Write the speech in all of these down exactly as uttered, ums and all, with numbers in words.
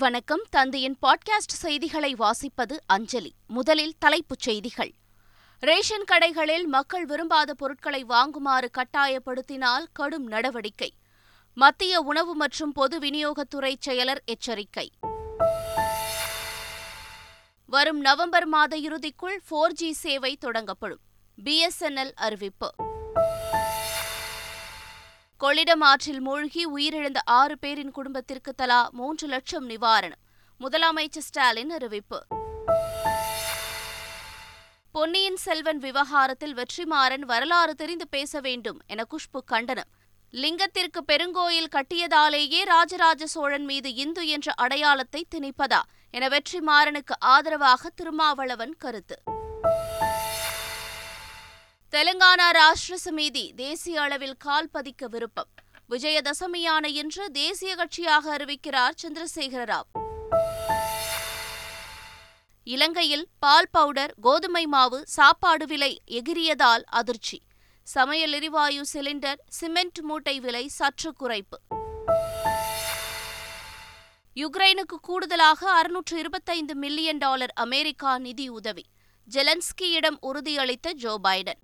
வணக்கம். தந்தியின் பாட்காஸ்ட் செய்திகளை வாசிப்பது அஞ்சலி. முதலில் தலைப்புச் செய்திகள். ரேஷன் கடைகளில் மக்கள் விரும்பாத பொருட்களை வாங்குமாறு கட்டாயப்படுத்தினால் கடும் நடவடிக்கை. மத்திய உணவு மற்றும் பொது விநியோகத்துறை செயலர் எச்சரிக்கை. வரும் நவம்பர் மாத இறுதிக்குள் ஃபோர் ஜி சேவை தொடங்கப்படும். பி எஸ் என் எல் அறிவிப்பு. கொள்ளிடம் ஆற்றில் மூழ்கி உயிரிழந்த ஆறு பேரின் குடும்பத்திற்கு தலா மூன்று லட்சம் நிவாரணம். முதலமைச்சர் ஸ்டாலின் அறிவிப்பு. பொன்னியின் செல்வன் விவகாரத்தில் வெற்றிமாறன் வரலாறு தெரிந்து பேச வேண்டும் என குஷ்பு கண்டனம். லிங்கத்திற்கு பெருங்கோயில் கட்டியதாலேயே ராஜராஜ சோழன் மீது இந்து என்ற அடையாளத்தை திணிப்பதா என வெற்றிமாறனுக்கு ஆதரவாக திருமாவளவன் கருத்து. தெலங்கானா ராஷ்டிர சமிதி தேசிய அளவில் கால் பதிக்க விருப்பம். விஜயதசமியான இன்று தேசிய கட்சியாக அறிவிக்கிறார் சந்திரசேகர ராவ். இலங்கையில் பால் பவுடர், கோதுமை மாவு, சாப்பாடு விலை எகிரியதால் அதிர்ச்சி. சமையல் எரிவாயு சிலிண்டர், சிமெண்ட் மூட்டை விலை சற்று குறைப்பு. யுக்ரைனுக்கு கூடுதலாக அறுநூற்று இருபத்தைந்து மில்லியன் டாலர் அமெரிக்கா நிதி உதவி. ஜெலன்ஸ்கியிடம் உறுதியளித்த ஜோ பைடன்.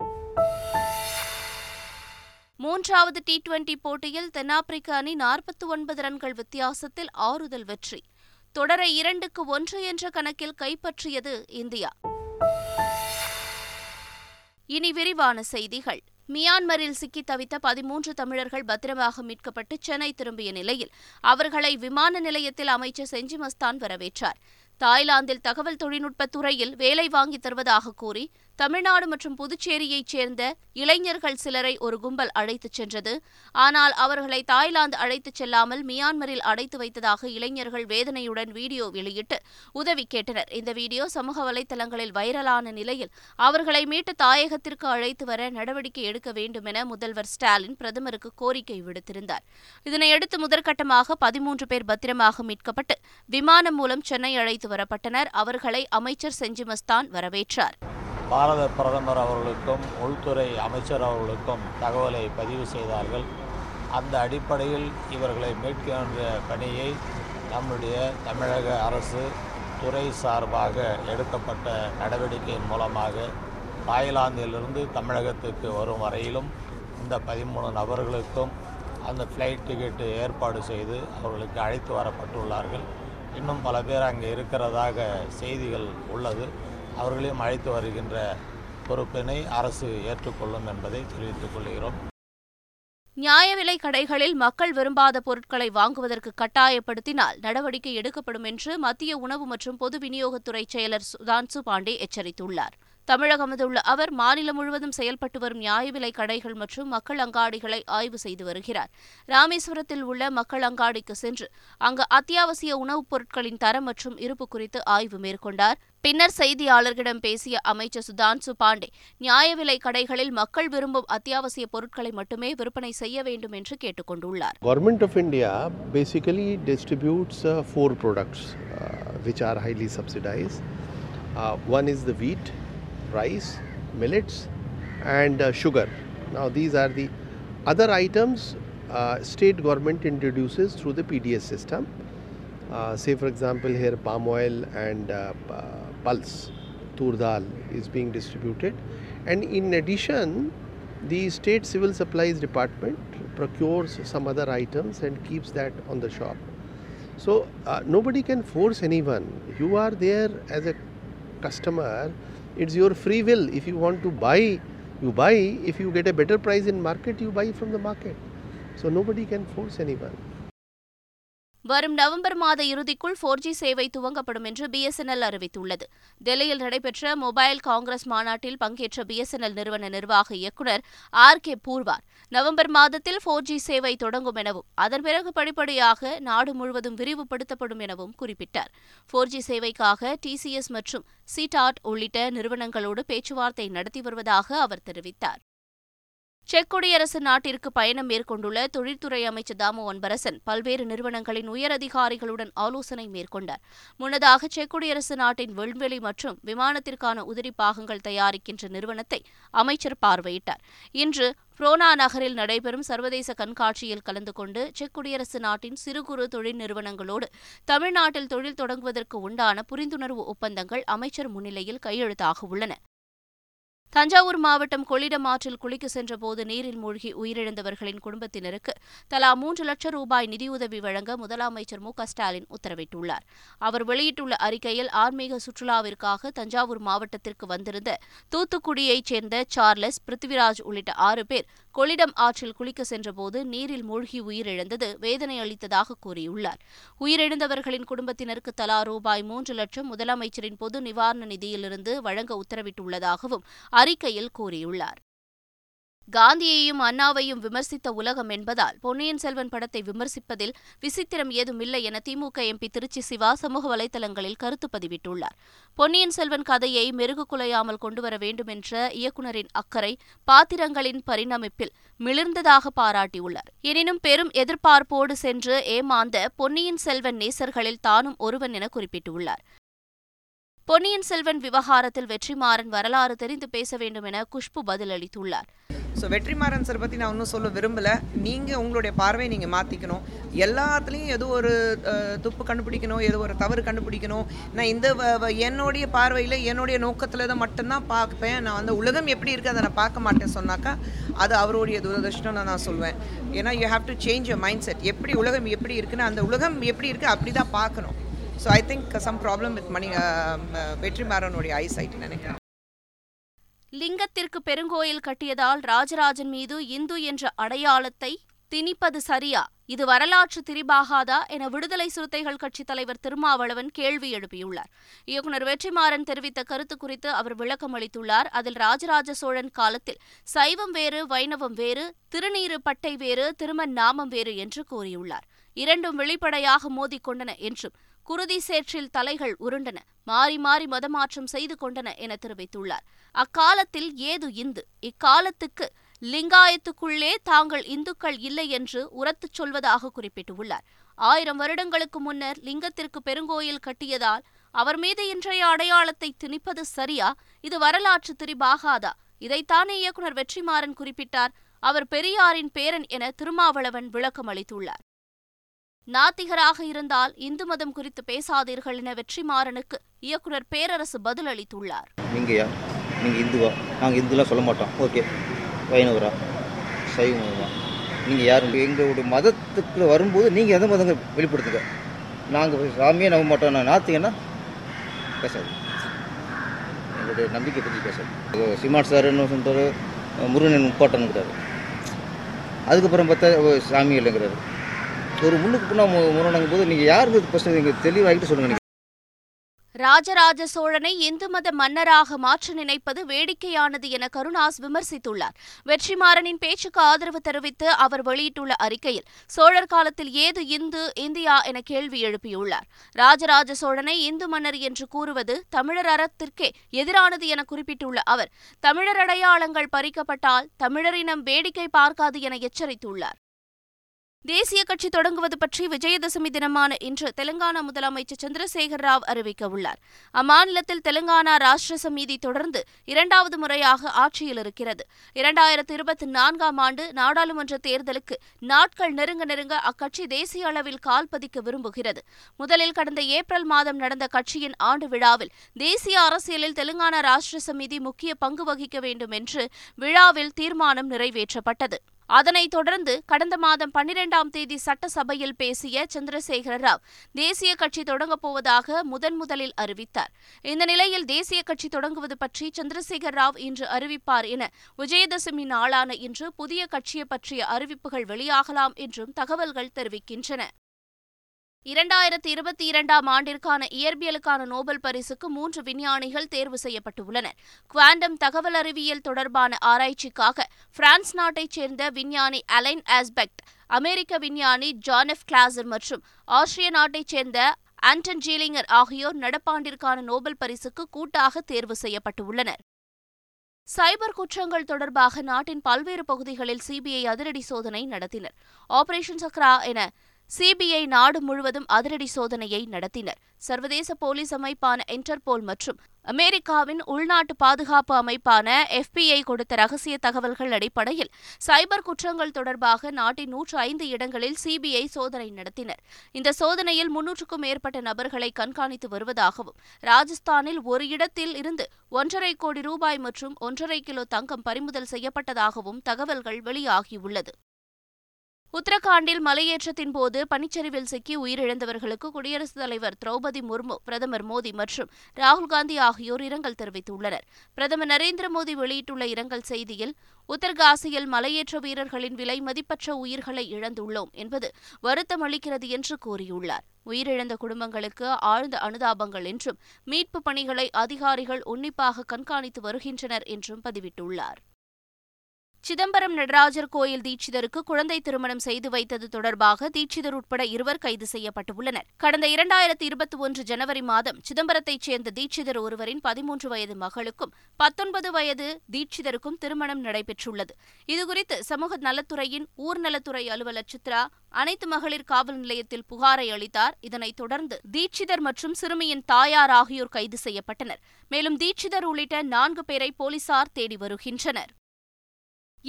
மூன்றாவது டி டுவெண்டி போட்டியில் தென்னாப்பிரிக்க அணி நாற்பத்தி ஒன்பது ரன்கள் வித்தியாசத்தில் ஆறுதல் வெற்றி. தொடரை இரண்டுக்கு ஒன்று என்ற கணக்கில் கைப்பற்றியது இந்தியா. இனி விரிவான செய்திகள். மியான்மரில் சிக்கி தவித்த பதிமூன்று தமிழர்கள் பத்திரமாக மீட்கப்பட்டு சென்னை திரும்பிய நிலையில் அவர்களை விமான நிலையத்தில் அமைச்சர் செஞ்சி மஸ்தான் வரவேற்றார். தாய்லாந்தில் தகவல் தொழில்நுட்பத் துறையில் வேலை வாங்கி தருவதாக கூறி தமிழ்நாடு மற்றும் புதுச்சேரியைச் சேர்ந்த இளைஞர்கள் சிலரை ஒரு கும்பல் அழைத்துச் சென்றது. ஆனால் அவர்களை தாய்லாந்து அழைத்துச் செல்லாமல் மியான்மரில் அடைத்து வைத்ததாக இளைஞர்கள் வேதனையுடன் வீடியோ வெளியிட்டு உதவி கேட்டனர். இந்த வீடியோ சமூக வலைதளங்களில் வைரலான நிலையில் அவர்களை மீட்டு தாயகத்திற்கு அழைத்து வர நடவடிக்கை எடுக்க வேண்டும் என முதல்வர் ஸ்டாலின் பிரதமருக்கு கோரிக்கை விடுத்திருந்தார். இதனையடுத்து முதற்கட்டமாக பதிமூன்று பேர் பத்திரமாக மீட்கப்பட்டு விமானம் மூலம் சென்னை அழைத்து வரப்பட்டனர். அவர்களை அமைச்சர் செஞ்சி மஸ்தான் வரவேற்றார். பாரத பிரதமர் அவர்களுக்கும் உள்துறை அமைச்சர் அவர்களுக்கும் தகவலை பதிவு செய்தார்கள். அந்த அடிப்படையில் இவர்களை மீட்கின்ற பணியை நம்முடைய தமிழக அரசு துறை சார்பாக எடுக்கப்பட்ட நடவடிக்கையின் மூலமாக தாய்லாந்திலிருந்து தமிழகத்துக்கு வரும் வரையிலும் இந்த பதிமூணு நபர்களுக்கும் அந்த ஃப்ளைட் டிக்கெட்டு ஏற்பாடு செய்து அவர்களுக்கு அழைத்து வரப்பட்டுள்ளார்கள். இன்னும் பல பேர் அங்கே இருக்கிறதாக செய்திகள் உள்ளது. அவர்களையும் அழைத்து வருகின்ற பொறுப்பினை அரசு ஏற்றுக்கொள்ளும் என்பதை தெரிவித்துக் கொள்கிறோம். நியாய விலை கடைகளில் மக்கள் விரும்பாத பொருட்களை வாங்குவதற்கு கட்டாயப்படுத்தினால் நடவடிக்கை எடுக்கப்படும் என்று மத்திய உணவு மற்றும் பொது விநியோகத்துறை செயலர் சுதான்சு பாண்டே எச்சரித்துள்ளார். தமிழகம் வந்துள்ள அவர் மாநிலம் முழுவதும் செயல்பட்டு வரும் நியாய விலை கடைகள் மற்றும் மக்கள் அங்காடிகளை ஆய்வு செய்து வருகிறார். ராமேஸ்வரத்தில் உள்ள மக்கள் அங்காடிக்கு சென்று அங்கு அத்தியாவசிய உணவுப் பொருட்களின் தரம் மற்றும் இருப்பு குறித்து ஆய்வு மேற்கொண்டார். பின்னர் செய்தியாளர்களிடம் பேசிய அமைச்சர் சுதான்சு பாண்டே நியாய விலை கடைகளில் மக்கள் விரும்பும் அத்தியாவசிய பொருட்களை மட்டுமே விற்பனை செய்ய வேண்டும் என்று கேட்டுக் கொண்டுள்ளார். Government of India basically distributes four products which are highly subsidized. Uh, one is the wheat, rice, millets and uh, sugar. Now these are the other items uh, state government introduces through the P D S system. Uh, say for example here palm oil and uh, pulse, tur dal is being distributed, and in addition the state civil supplies department procures some other items and keeps that on the shop. So uh, nobody can force anyone. You are there as a customer. It's your free will. If you want to buy, you buy. If you get a better price in market, you buy from the market. So nobody can force anyone. வரும் November மாத இறுதிக்குள் four G சேவை துவங்கப்படும் என்று B S N L அறிவித்துள்ளது. டெல்லியில் நடைபெற்ற mobile Congress மாநாட்டில் பங்கேற்ற பி எஸ் என் எல் நிறுவன நிர்வாக இயக்குநர் ஆர் கே பூர்வார் நவம்பர் மாதத்தில் ஃபோர் ஜி சேவை தொடங்கும் எனவும் அதன் பிறகு படிப்படியாக நாடு முழுவதும் விரிவுபடுத்தப்படும் எனவும் குறிப்பிட்டார். ஃபோர் ஜி சேவைக்காக டி சி எஸ் மற்றும் சிடாட் உள்ளிட்ட நிறுவனங்களோடு பேச்சுவார்த்தை நடத்தி வருவதாக அவர் தெரிவித்தார். செக் குடியரசு நாட்டிற்கு பயணம் மேற்கொண்டுள்ள தொழில்துறை அமைச்சர் தாமு அன்பரசன் பல்வேறு நிறுவனங்களின் உயரதிகாரிகளுடன் ஆலோசனை மேற்கொண்டார். முன்னதாக செக் குடியரசு நாட்டின் விண்வெளி மற்றும் விமானத்திற்கான உதிரி பாகங்கள் தயாரிக்கின்ற நிறுவனத்தை அமைச்சர் பார்வையிட்டார். இன்று புரோனா நகரில் நடைபெறும் சர்வதேச கண்காட்சியில் கலந்து கொண்டு செக் குடியரசு நாட்டின் சிறு குறு தொழில் நிறுவனங்களோடு தமிழ்நாட்டில் தொழில் தொடங்குவதற்கு உண்டான புரிந்துணர்வு ஒப்பந்தங்கள் அமைச்சர் முன்னிலையில் கையெழுத்தாக உள்ளன. தஞ்சாவூர் மாவட்டம் கொள்ளிடம் ஆற்றில் குளிக்க சென்றபோது நீரில் மூழ்கி உயிரிழந்தவர்களின் குடும்பத்தினருக்கு தலா மூன்று லட்சம் ரூபாய் நிதியுதவி வழங்க முதலமைச்சர் மு க ஸ்டாலின் உத்தரவிட்டுள்ளார். அவர் வெளியிட்டுள்ள அறிக்கையில் ஆன்மீக சுற்றுலாவிற்காக தஞ்சாவூர் மாவட்டத்திற்கு வந்திருந்த தூத்துக்குடியைச் சேர்ந்த சார்லஸ் பிருத்விராஜ் உள்ளிட்ட ஆறு பேர் கொள்ளிடம் ஆற்றில் குளிக்க சென்றபோது நீரில் மூழ்கி உயிரிழந்தது வேதனை அளித்ததாக கூறியுள்ளார். உயிரிழந்தவர்களின் குடும்பத்தினருக்கு தலா ரூபாய் மூன்று லட்சம் முதலமைச்சரின் பொது நிவாரண நிதியிலிருந்து வழங்க உத்தரவிட்டுள்ளதாகவும் அறிக்கையில் கூறியுள்ளார். காந்தியையும் அண்ணாவையும் விமர்சித்த உலகம் என்பதால் பொன்னியின் செல்வன் படத்தை விமர்சிப்பதில் விசித்திரம் ஏதுமில்லை என திமுக எம்பி திருச்சி சிவா சமூக வலைதளங்களில் கருத்து பதிவிட்டுள்ளார். பொன்னியின் செல்வன் கதையை மெருகு குலையாமல் கொண்டுவர வேண்டும் என்ற இயக்குநரின் அக்கறை பாத்திரங்களின் பரிணமிப்பில் மிளிர்ந்ததாக பாராட்டியுள்ளார். எனினும் பெரும் எதிர்பார்ப்போடு சென்று ஏமாந்த பொன்னியின் செல்வன் நேசர்களில் தானும் ஒருவன் என குறிப்பிட்டுள்ளார். பொன்னியின் செல்வன் விவகாரத்தில் வெற்றிமாறன் வரலாறு தெரிந்து பேச வேண்டும் என குஷ்பு பதிலளித்துள்ளார். ஸோ வெற்றிமாறன் சார் பற்றி நான் ஒன்றும் சொல்ல விரும்பலை. நீங்கள் உங்களுடைய பார்வையை நீங்கள் மாற்றிக்கணும். எல்லாத்துலேயும் ஏதோ ஒரு துப்பு கண்டுபிடிக்கணும், ஏதோ ஒரு தவறு கண்டுபிடிக்கணும். நான் இந்த என்னுடைய பார்வையில் என்னுடைய நோக்கத்தில் தான் மட்டும்தான் பார்ப்பேன். நான் வந்து உலகம் எப்படி இருக்குது அதை நான் பார்க்க மாட்டேன் சொன்னாக்கா அது அவருடைய துரதிருஷ்டம் நான் நான் சொல்வேன். ஏன்னா you have to change your mindset. எப்படி உலகம் எப்படி இருக்குன்னு அந்த உலகம் எப்படி இருக்குது அப்படி தான் பார்க்கணும். So I think some problem with money வெற்றிமாறனுடைய ஐசைட் நினைக்கிறேன். லிங்கத்திற்கு பெருங்கோயில் கட்டியதால் ராஜராஜன் மீது இந்து என்ற அடையாளத்தை திணிப்பது சரியா? இது வரலாற்று திரிபாகாதா என விடுதலை சிறுத்தைகள் கட்சித் தலைவர் திருமாவளவன் கேள்வி எழுப்பியுள்ளார். இயக்குநர் வெற்றிமாறன் தெரிவித்த கருத்து குறித்து அவர் விளக்கம் அளித்துள்ளார். அதில் ராஜராஜ சோழன் காலத்தில் சைவம் வேறு, வைணவம் வேறு, திருநீறு பட்டை வேறு, திருமண் நாமம் வேறு என்று கூறியுள்ளார். இரண்டும் வெளிப்படையாக மோதிக்கொண்டன என்றும் குருதி சேற்றில் தலைகள் உருண்டன, மாறி மாறி மதமாற்றம் செய்து கொண்டன என தெரிவித்துள்ளார். அக்காலத்தில் ஏது இந்து, இக்காலத்துக்கு லிங்காயத்துக்குள்ளே தாங்கள் இந்துக்கள் இல்லை என்று உரத்துச் சொல்வதாக குறிப்பிட்டுள்ளார். ஆயிரம் வருடங்களுக்கு முன்னர் லிங்கத்திற்கு பெருங்கோயில் கட்டியதால் அவர் மீது இன்றைய அடையாளத்தை திணிப்பது சரியா? இது வரலாற்று திரிபாகாதா? இதைத்தானே இயக்குநர் வெற்றிமாறன் குறிப்பிட்டார். அவர் பெரியாரின் பேரன் என திருமாவளவன் விளக்கம் அளித்துள்ளார். நாத்திகராக இருந்தால் இந்து மதம் குறித்து பேசாதீர்கள் என வெற்றிமாறனுக்கு இயக்குநர் பேரரசு பதில் அளித்துள்ளார். நீங்கயா நீங்கள் இந்துவா? நாங்கள் இந்துலாம் சொல்ல மாட்டோம். ஓகே, வைணவரா, சைவ மதமா, நீங்கள் யார்? எங்களுடைய மதத்துக்கு வரும்போது நீங்கள் எந்த மதங்கள் வெளிப்படுத்துங்க. நாங்கள் சாமியே நம்ப மாட்டோம். நான் நாத்திகன்னா பேசாது, எங்களுடைய நம்பிக்கை பற்றி பேசாது. சிமாட் சார் என்ன சொல்கிறார்? முருகன் முப்பாட்டனுங்கிறாரு. அதுக்கப்புறம் பார்த்தா சாமி இல்லைங்கிறாரு. ஒரு முன்னுக்கு பின்னா முரணங்கும் போது நீங்கள் யாருக்கு பிரச்சனை தெளிவாகிட்டு சொல்லுங்க. ராஜராஜ சோழனை இந்து மத மன்னராக மாற்ற நினைப்பது வேடிக்கையானது என கருணாஸ் விமர்சித்துள்ளார். வெற்றிமாறனின் பேச்சுக்கு ஆதரவு தெரிவித்து அவர் வெளியிட்டுள்ள அறிக்கையில் சோழர் காலத்தில் ஏது இந்து, இந்தியா என கேள்வி எழுப்பியுள்ளார். ராஜராஜ சோழனை இந்து மன்னர் என்று கூறுவது தமிழர் அறத்திற்கே எதிரானது என குறிப்பிட்டுள்ள அவர் தமிழர் அடையாளங்கள் பறிக்கப்பட்டால் தமிழரினம் வேடிக்கை பார்க்காது என எச்சரித்துள்ளார். தேசிய கட்சி தொடங்குவது பற்றி விஜயதசமி தினமான இன்று தெலங்கானா முதலமைச்சர் சந்திரசேகர் ராவ் அறிவிக்க உள்ளார். அம்மாநிலத்தில் தெலங்கானா ராஷ்ட்ர சமிதி தொடர்ந்து இரண்டாவது முறையாக ஆட்சியில் இருக்கிறது. இரண்டாயிரத்தி இருபத்தி நான்காம் ஆண்டு நாடாளுமன்ற தேர்தலுக்கு நாட்கள் நெருங்க நெருங்க அக்கட்சி தேசிய அளவில் கால் பதிக்க விரும்புகிறது. முதலில் கடந்த ஏப்ரல் மாதம் நடந்த கட்சியின் ஆண்டு விழாவில் தேசிய அரசியலில் தெலங்கானா ராஷ்ட்ர சமிதி முக்கிய பங்கு வகிக்க வேண்டும் என்று விழாவில் தீர்மானம் நிறைவேற்றப்பட்டது. அதனைத் தொடர்ந்து கடந்த மாதம் பன்னிரெண்டாம் தேதி சட்டசபையில் பேசிய சந்திரசேகர ராவ் தேசிய கட்சி தொடங்கப் போவதாக முதன் முதலில் அறிவித்தார். இந்த நிலையில் தேசிய கட்சி தொடங்குவது பற்றி சந்திரசேகர ராவ் இன்று அறிவிப்பார் என விஜயதசமி நாளான இன்று புதிய கட்சியை பற்றிய அறிவிப்புகள் வெளியாகலாம் என்றும் தகவல்கள் தெரிவிக்கின்றன. இரண்டாயிரத்தி இருபத்தி இரண்டாம் ஆண்டிற்கான இயற்பியலுக்கான நோபல் பரிசுக்கு மூன்று விஞ்ஞானிகள் தேர்வு செய்யப்பட்டுள்ளனர். குவாண்டம் தகவல் அறிவியல் தொடர்பான ஆராய்ச்சிக்காக பிரான்ஸ் நாட்டைச் சேர்ந்த விஞ்ஞானி அலைன் ஆஸ்பெக்ட், அமெரிக்க விஞ்ஞானி ஜானெஃப் கிளாசர் மற்றும் ஆஸ்திரிய நாட்டைச் சேர்ந்த ஆன்டன் ஜீலிங்கர் ஆகியோர் நடப்பாண்டிற்கான நோபல் பரிசுக்கு கூட்டாக தேர்வு செய்யப்பட்டுள்ளனர். சைபர் குற்றங்கள் தொடர்பாக நாட்டின் பல்வேறு பகுதிகளில் சிபிஐ அதிரடி சோதனை நடத்தினர். ஆபரேஷன் சக்ரா என சிபிஐ நாடு முழுவதும் அதிரடி சோதனையை நடத்தினர். சர்வதேச போலீஸ் அமைப்பான இன்டர்போல் மற்றும் அமெரிக்காவின் உள்நாட்டு பாதுகாப்பு அமைப்பான எஃப் பி ஐ கொடுத்த ரகசிய தகவல்கள் அடிப்படையில் சைபர் குற்றங்கள் தொடர்பாக நாட்டின் நூற்று ஐந்து இடங்களில் சிபிஐ சோதனை நடத்தினர். இந்த சோதனையில் முன்னூற்றுக்கும் மேற்பட்ட நபர்களை கண்காணித்து வருவதாகவும் ராஜஸ்தானில் ஒரு இடத்தில் இருந்து ஒன்றரை கோடி ரூபாய் மற்றும் ஒன்றரை கிலோ தங்கம் பறிமுதல் செய்யப்பட்டதாகவும் தகவல்கள் வெளியாகியுள்ளது. உத்தரகாண்டில் மலையேற்றத்தின் போது பனிச்சரிவில் சிக்கி உயிரிழந்தவர்களுக்கு குடியரசுத் தலைவர் திரௌபதி முர்மு, பிரதமர் மோடி மற்றும் ராகுல் காந்தி ஆகியோர் இரங்கல் தெரிவித்துள்ளனர். பிரதமர் நரேந்திர மோடி வெளியிட்டுள்ள இரங்கல் செய்தியில், உத்தரகாசியில் மலையேற்ற வீரர்களின் விலை மதிப்பற்ற உயிர்களை இழந்துள்ளோம் என்பது வருத்தமளிக்கிறது என்று கூறியுள்ளார். உயிரிழந்த குடும்பங்களுக்கு ஆழ்ந்த அனுதாபங்கள் என்றும் மீட்பு பணிகளை அதிகாரிகள் உன்னிப்பாக கண்காணித்து வருகின்றனர் என்றும் பதிவிட்டுள்ளார். சிதம்பரம் நடராஜர் கோயில் தீட்சிதருக்கு குழந்தை திருமணம் செய்து வைத்தது தொடர்பாக தீட்சிதர் உட்பட இருவர் கைது செய்யப்பட்டுள்ளனர். கடந்த இரண்டாயிரத்தி இருபத்தி ஒன்று ஜனவரி மாதம் சிதம்பரத்தைச் சேர்ந்த தீட்சிதர் ஒருவரின் பதிமூன்று வயது மகளுக்கும் பத்தொன்பது வயது தீட்சிதருக்கும் திருமணம் நடைபெற்றுள்ளது. இதுகுறித்து சமூக நலத்துறையின் ஊர்நலத்துறை அலுவலர் சித்ரா அனைத்து மகளிர் காவல் நிலையத்தில் புகாரை அளித்தார். இதனைத் தொடர்ந்து தீட்சிதர் மற்றும் சிறுமியின் தாயார் ஆகியோர் கைது செய்யப்பட்டனர். மேலும் தீட்சிதர் உள்ளிட்ட நான்கு பேரை போலீசார் தேடி வருகின்றனர்.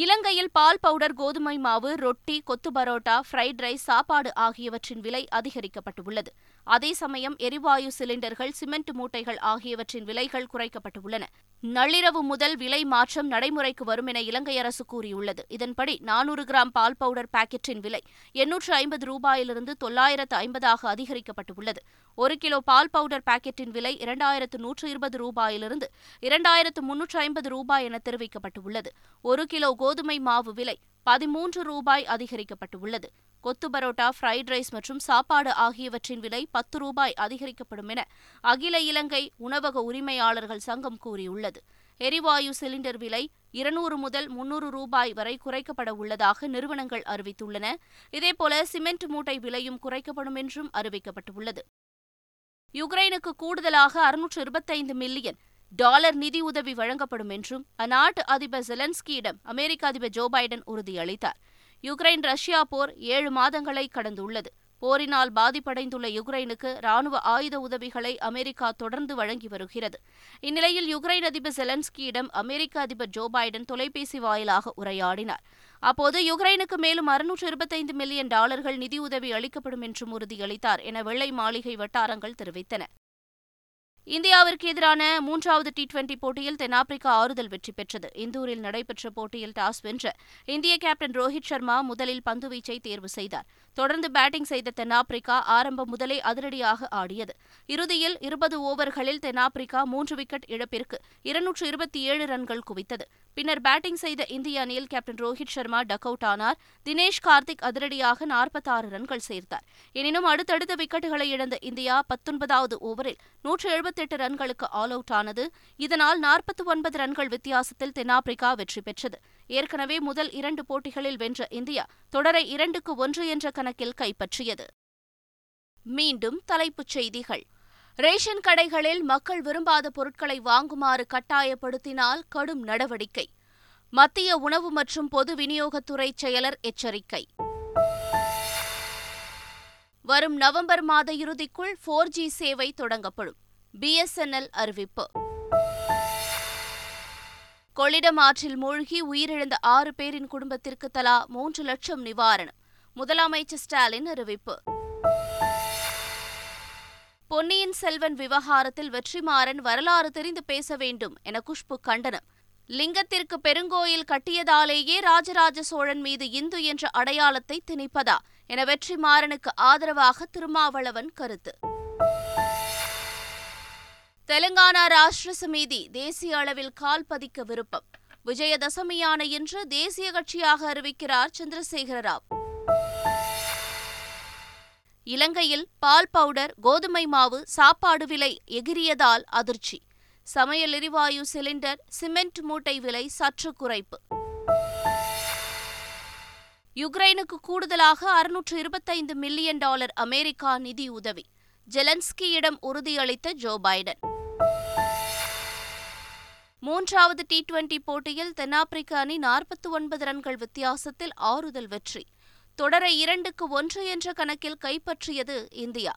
இலங்கையில் பால் பவுடர், கோதுமை மாவு, ரொட்டி, கொத்து பரோட்டா, ஃப்ரைட் ரைஸ், சாப்பாடு ஆகியவற்றின் விலை அதிகரிக்கப்பட்டுள்ளது. அதே சமயம் எரிவாயு சிலிண்டர்கள், சிமெண்ட் மூட்டைகள் ஆகியவற்றின் விலைகள் குறைக்கப்பட்டுள்ளன. நள்ளிரவு முதல் விலை மாற்றம் நடைமுறைக்கு வரும் என இலங்கை அரசு கூறியுள்ளது. இதன்படி நானூறு கிராம் பால் பவுடர் பாக்கெட்டின் விலை எண்ணூற்று ஐம்பது ரூபாயிலிருந்து தொள்ளாயிரத்து ஐம்பதாக அதிகரிக்கப்பட்டுள்ளது. ஒரு கிலோ பால் பவுடர் பாக்கெட்டின் விலை இரண்டாயிரத்து நூற்று இருபது ரூபாயிலிருந்து இரண்டாயிரத்து முன்னூற்று ஐம்பது ரூபாய் என தெரிவிக்கப்பட்டுள்ளது. ஒரு கிலோ கோதுமை மாவு விலை பதிமூன்று ரூபாய் அதிகரிக்கப்பட்டுள்ளது. கொத்து பரோட்டா, ஃப்ரைட் ரைஸ் மற்றும் சாப்பாடு ஆகியவற்றின் விலை பத்து ரூபாய் அதிகரிக்கப்படும் என அகில இலங்கை உணவக உரிமையாளர்கள் சங்கம் கூறியுள்ளது. எரிவாயு சிலிண்டர் விலை இருநூறு முதல் முன்னூறு ரூபாய் வரை குறைக்கப்பட உள்ளதாக நிறுவனங்கள் அறிவித்துள்ளன. இதேபோல சிமெண்ட் மூட்டை விலையும் குறைக்கப்படும் என்றும் அறிவிக்கப்பட்டுள்ளது. யுக்ரைனுக்கு கூடுதலாக அறுநூற்று இருபத்தைந்து மில்லியன் டாலர் நிதி உதவி வழங்கப்படும் என்றும் அந்நாட்டு அதிபர் ஜெலன்ஸ்கியிடம் அமெரிக்க அதிபர் ஜோ பைடன் உறுதியளித்தார். யுக்ரைன் ரஷ்யா போர் ஏழு மாதங்களை கடந்துள்ளது. போரினால் பாதிப்படைந்துள்ள யுக்ரைனுக்கு ராணுவ ஆயுத உதவிகளை அமெரிக்கா தொடர்ந்து வழங்கி வருகிறது. இந்நிலையில் யுக்ரைன் அதிபர் ஜெலன்ஸ்கியிடம் அமெரிக்க அதிபர் ஜோ பைடன் தொலைபேசி வாயிலாக உரையாடினார். அப்போது யுக்ரைனுக்கு மேலும் அறுநூற்று இருபத்தைந்து மில்லியன் டாலர்கள் நிதியுதவி அளிக்கப்படும் என்றும் உறுதியளித்தார் என வெள்ளை மாளிகை வட்டாரங்கள் தெரிவித்தன. இந்தியாவிற்கு எதிரான மூன்றாவது டி டுவெண்டி போட்டியில் தென்னாப்பிரிக்கா ஆறுதல் வெற்றி பெற்றது. இந்தூரில் நடைபெற்ற போட்டியில் டாஸ் வென்ற இந்திய கேப்டன் ரோஹித் சர்மா முதலில் பந்துவீச்சை தேர்வு செய்தார். தொடர்ந்து பேட்டிங் செய்த தென்னாப்பிரிக்கா ஆரம்பம் முதலே அதிரடியாக ஆடியது. இறுதியில் இருபது ஓவர்களில் தென்னாப்பிரிக்கா மூன்று விக்கெட் இழப்பிற்கு இருநூற்று இருபத்தி ஏழு ரன்கள் குவித்தது. பின்னர் பேட்டிங் செய்த இந்திய அணியில் captain Rohit Sharma duck out ஆனார். தினேஷ் கார்த்திக் அதிரடியாக நாற்பத்தாறு ரன்கள் சேர்த்தார். எனினும் அடுத்தடுத்த விக்கெட்டுகளை இழந்த இந்தியா பத்தொன்பதாவது ஓவரில் நூற்று எழுபத்தெட்டு ரன்களுக்கு ஆல் அவுட் ஆனது. இதனால் நாற்பத்தி ஒன்பது ரன்கள் வித்தியாசத்தில் தென்னாப்பிரிக்கா வெற்றி பெற்றது. ஏற்கனவே முதல் இரண்டு போட்டிகளில் வென்ற இந்தியா தொடரை இரண்டுக்கு ஒன்று என்ற கணக்கில் கைப்பற்றியது. மீண்டும் தலைப்புச் செய்திகள். ரேஷன் கடைகளில் மக்கள் விரும்பாத பொருட்களை வாங்குமாறு கட்டாயப்படுத்தினால் கடும் நடவடிக்கை. மத்திய உணவு மற்றும் பொது விநியோகத்துறை செயலர் எச்சரிக்கை. வரும் நவம்பர் மாத இறுதிக்குள் ஃபோர் ஜி சேவை தொடங்கப்படும். பி எஸ் என் எல் அறிவிப்பு. கொள்ளிடம் ஆற்றில் மூழ்கி உயிரிழந்த ஆறு பேரின் குடும்பத்திற்கு தலா மூன்று லட்சம் நிவாரணம். முதலமைச்சர் ஸ்டாலின் அறிவிப்பு. பொன்னியின் செல்வன் விவகாரத்தில் வெற்றிமாறன் வரலாறு தெரிந்து பேச வேண்டும் என குஷ்பு கண்டனம். லிங்கத்திற்கு பெருங்கோயில் கட்டியதாலேயே ராஜராஜ சோழன் மீது இந்து என்ற அடையாளத்தை திணிப்பதா என வெற்றிமாறனுக்கு ஆதரவாக திருமாவளவன் கருத்து. தெலங்கானா ராஷ்டிர சமிதி தேசிய அளவில் கால் பதிக்க விருப்பம். விஜயதசமியான இன்று தேசிய கட்சியாக அறிவிக்கிறார் சந்திரசேகர ராவ். இலங்கையில் பால் பவுடர், கோதுமை மாவு, சாப்பாடு விலை எகிரியதால் அதிர்ச்சி. சமையல் எரிவாயு சிலிண்டர், சிமெண்ட் மூட்டை விலை சற்று குறைப்பு. யுக்ரைனுக்கு கூடுதலாக அறுநூற்று இருபத்தைந்து மில்லியன் டாலர் அமெரிக்கா நிதி உதவி. ஜெலன்ஸ்கியிடம் உறுதியளித்த ஜோ பைடன். மூன்றாவது டி டுவெண்டி போட்டியில் தென்னாப்பிரிக்க அணி நாற்பத்தி ஒன்பது ரன்கள் வித்தியாசத்தில் ஆறுதல் வெற்றி. தொடரை இரண்டுக்கு ஒன்று என்ற கணக்கில் கைப்பற்றியது இந்தியா.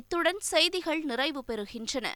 இத்துடன் செய்திகள் நிறைவு பெறுகின்றன.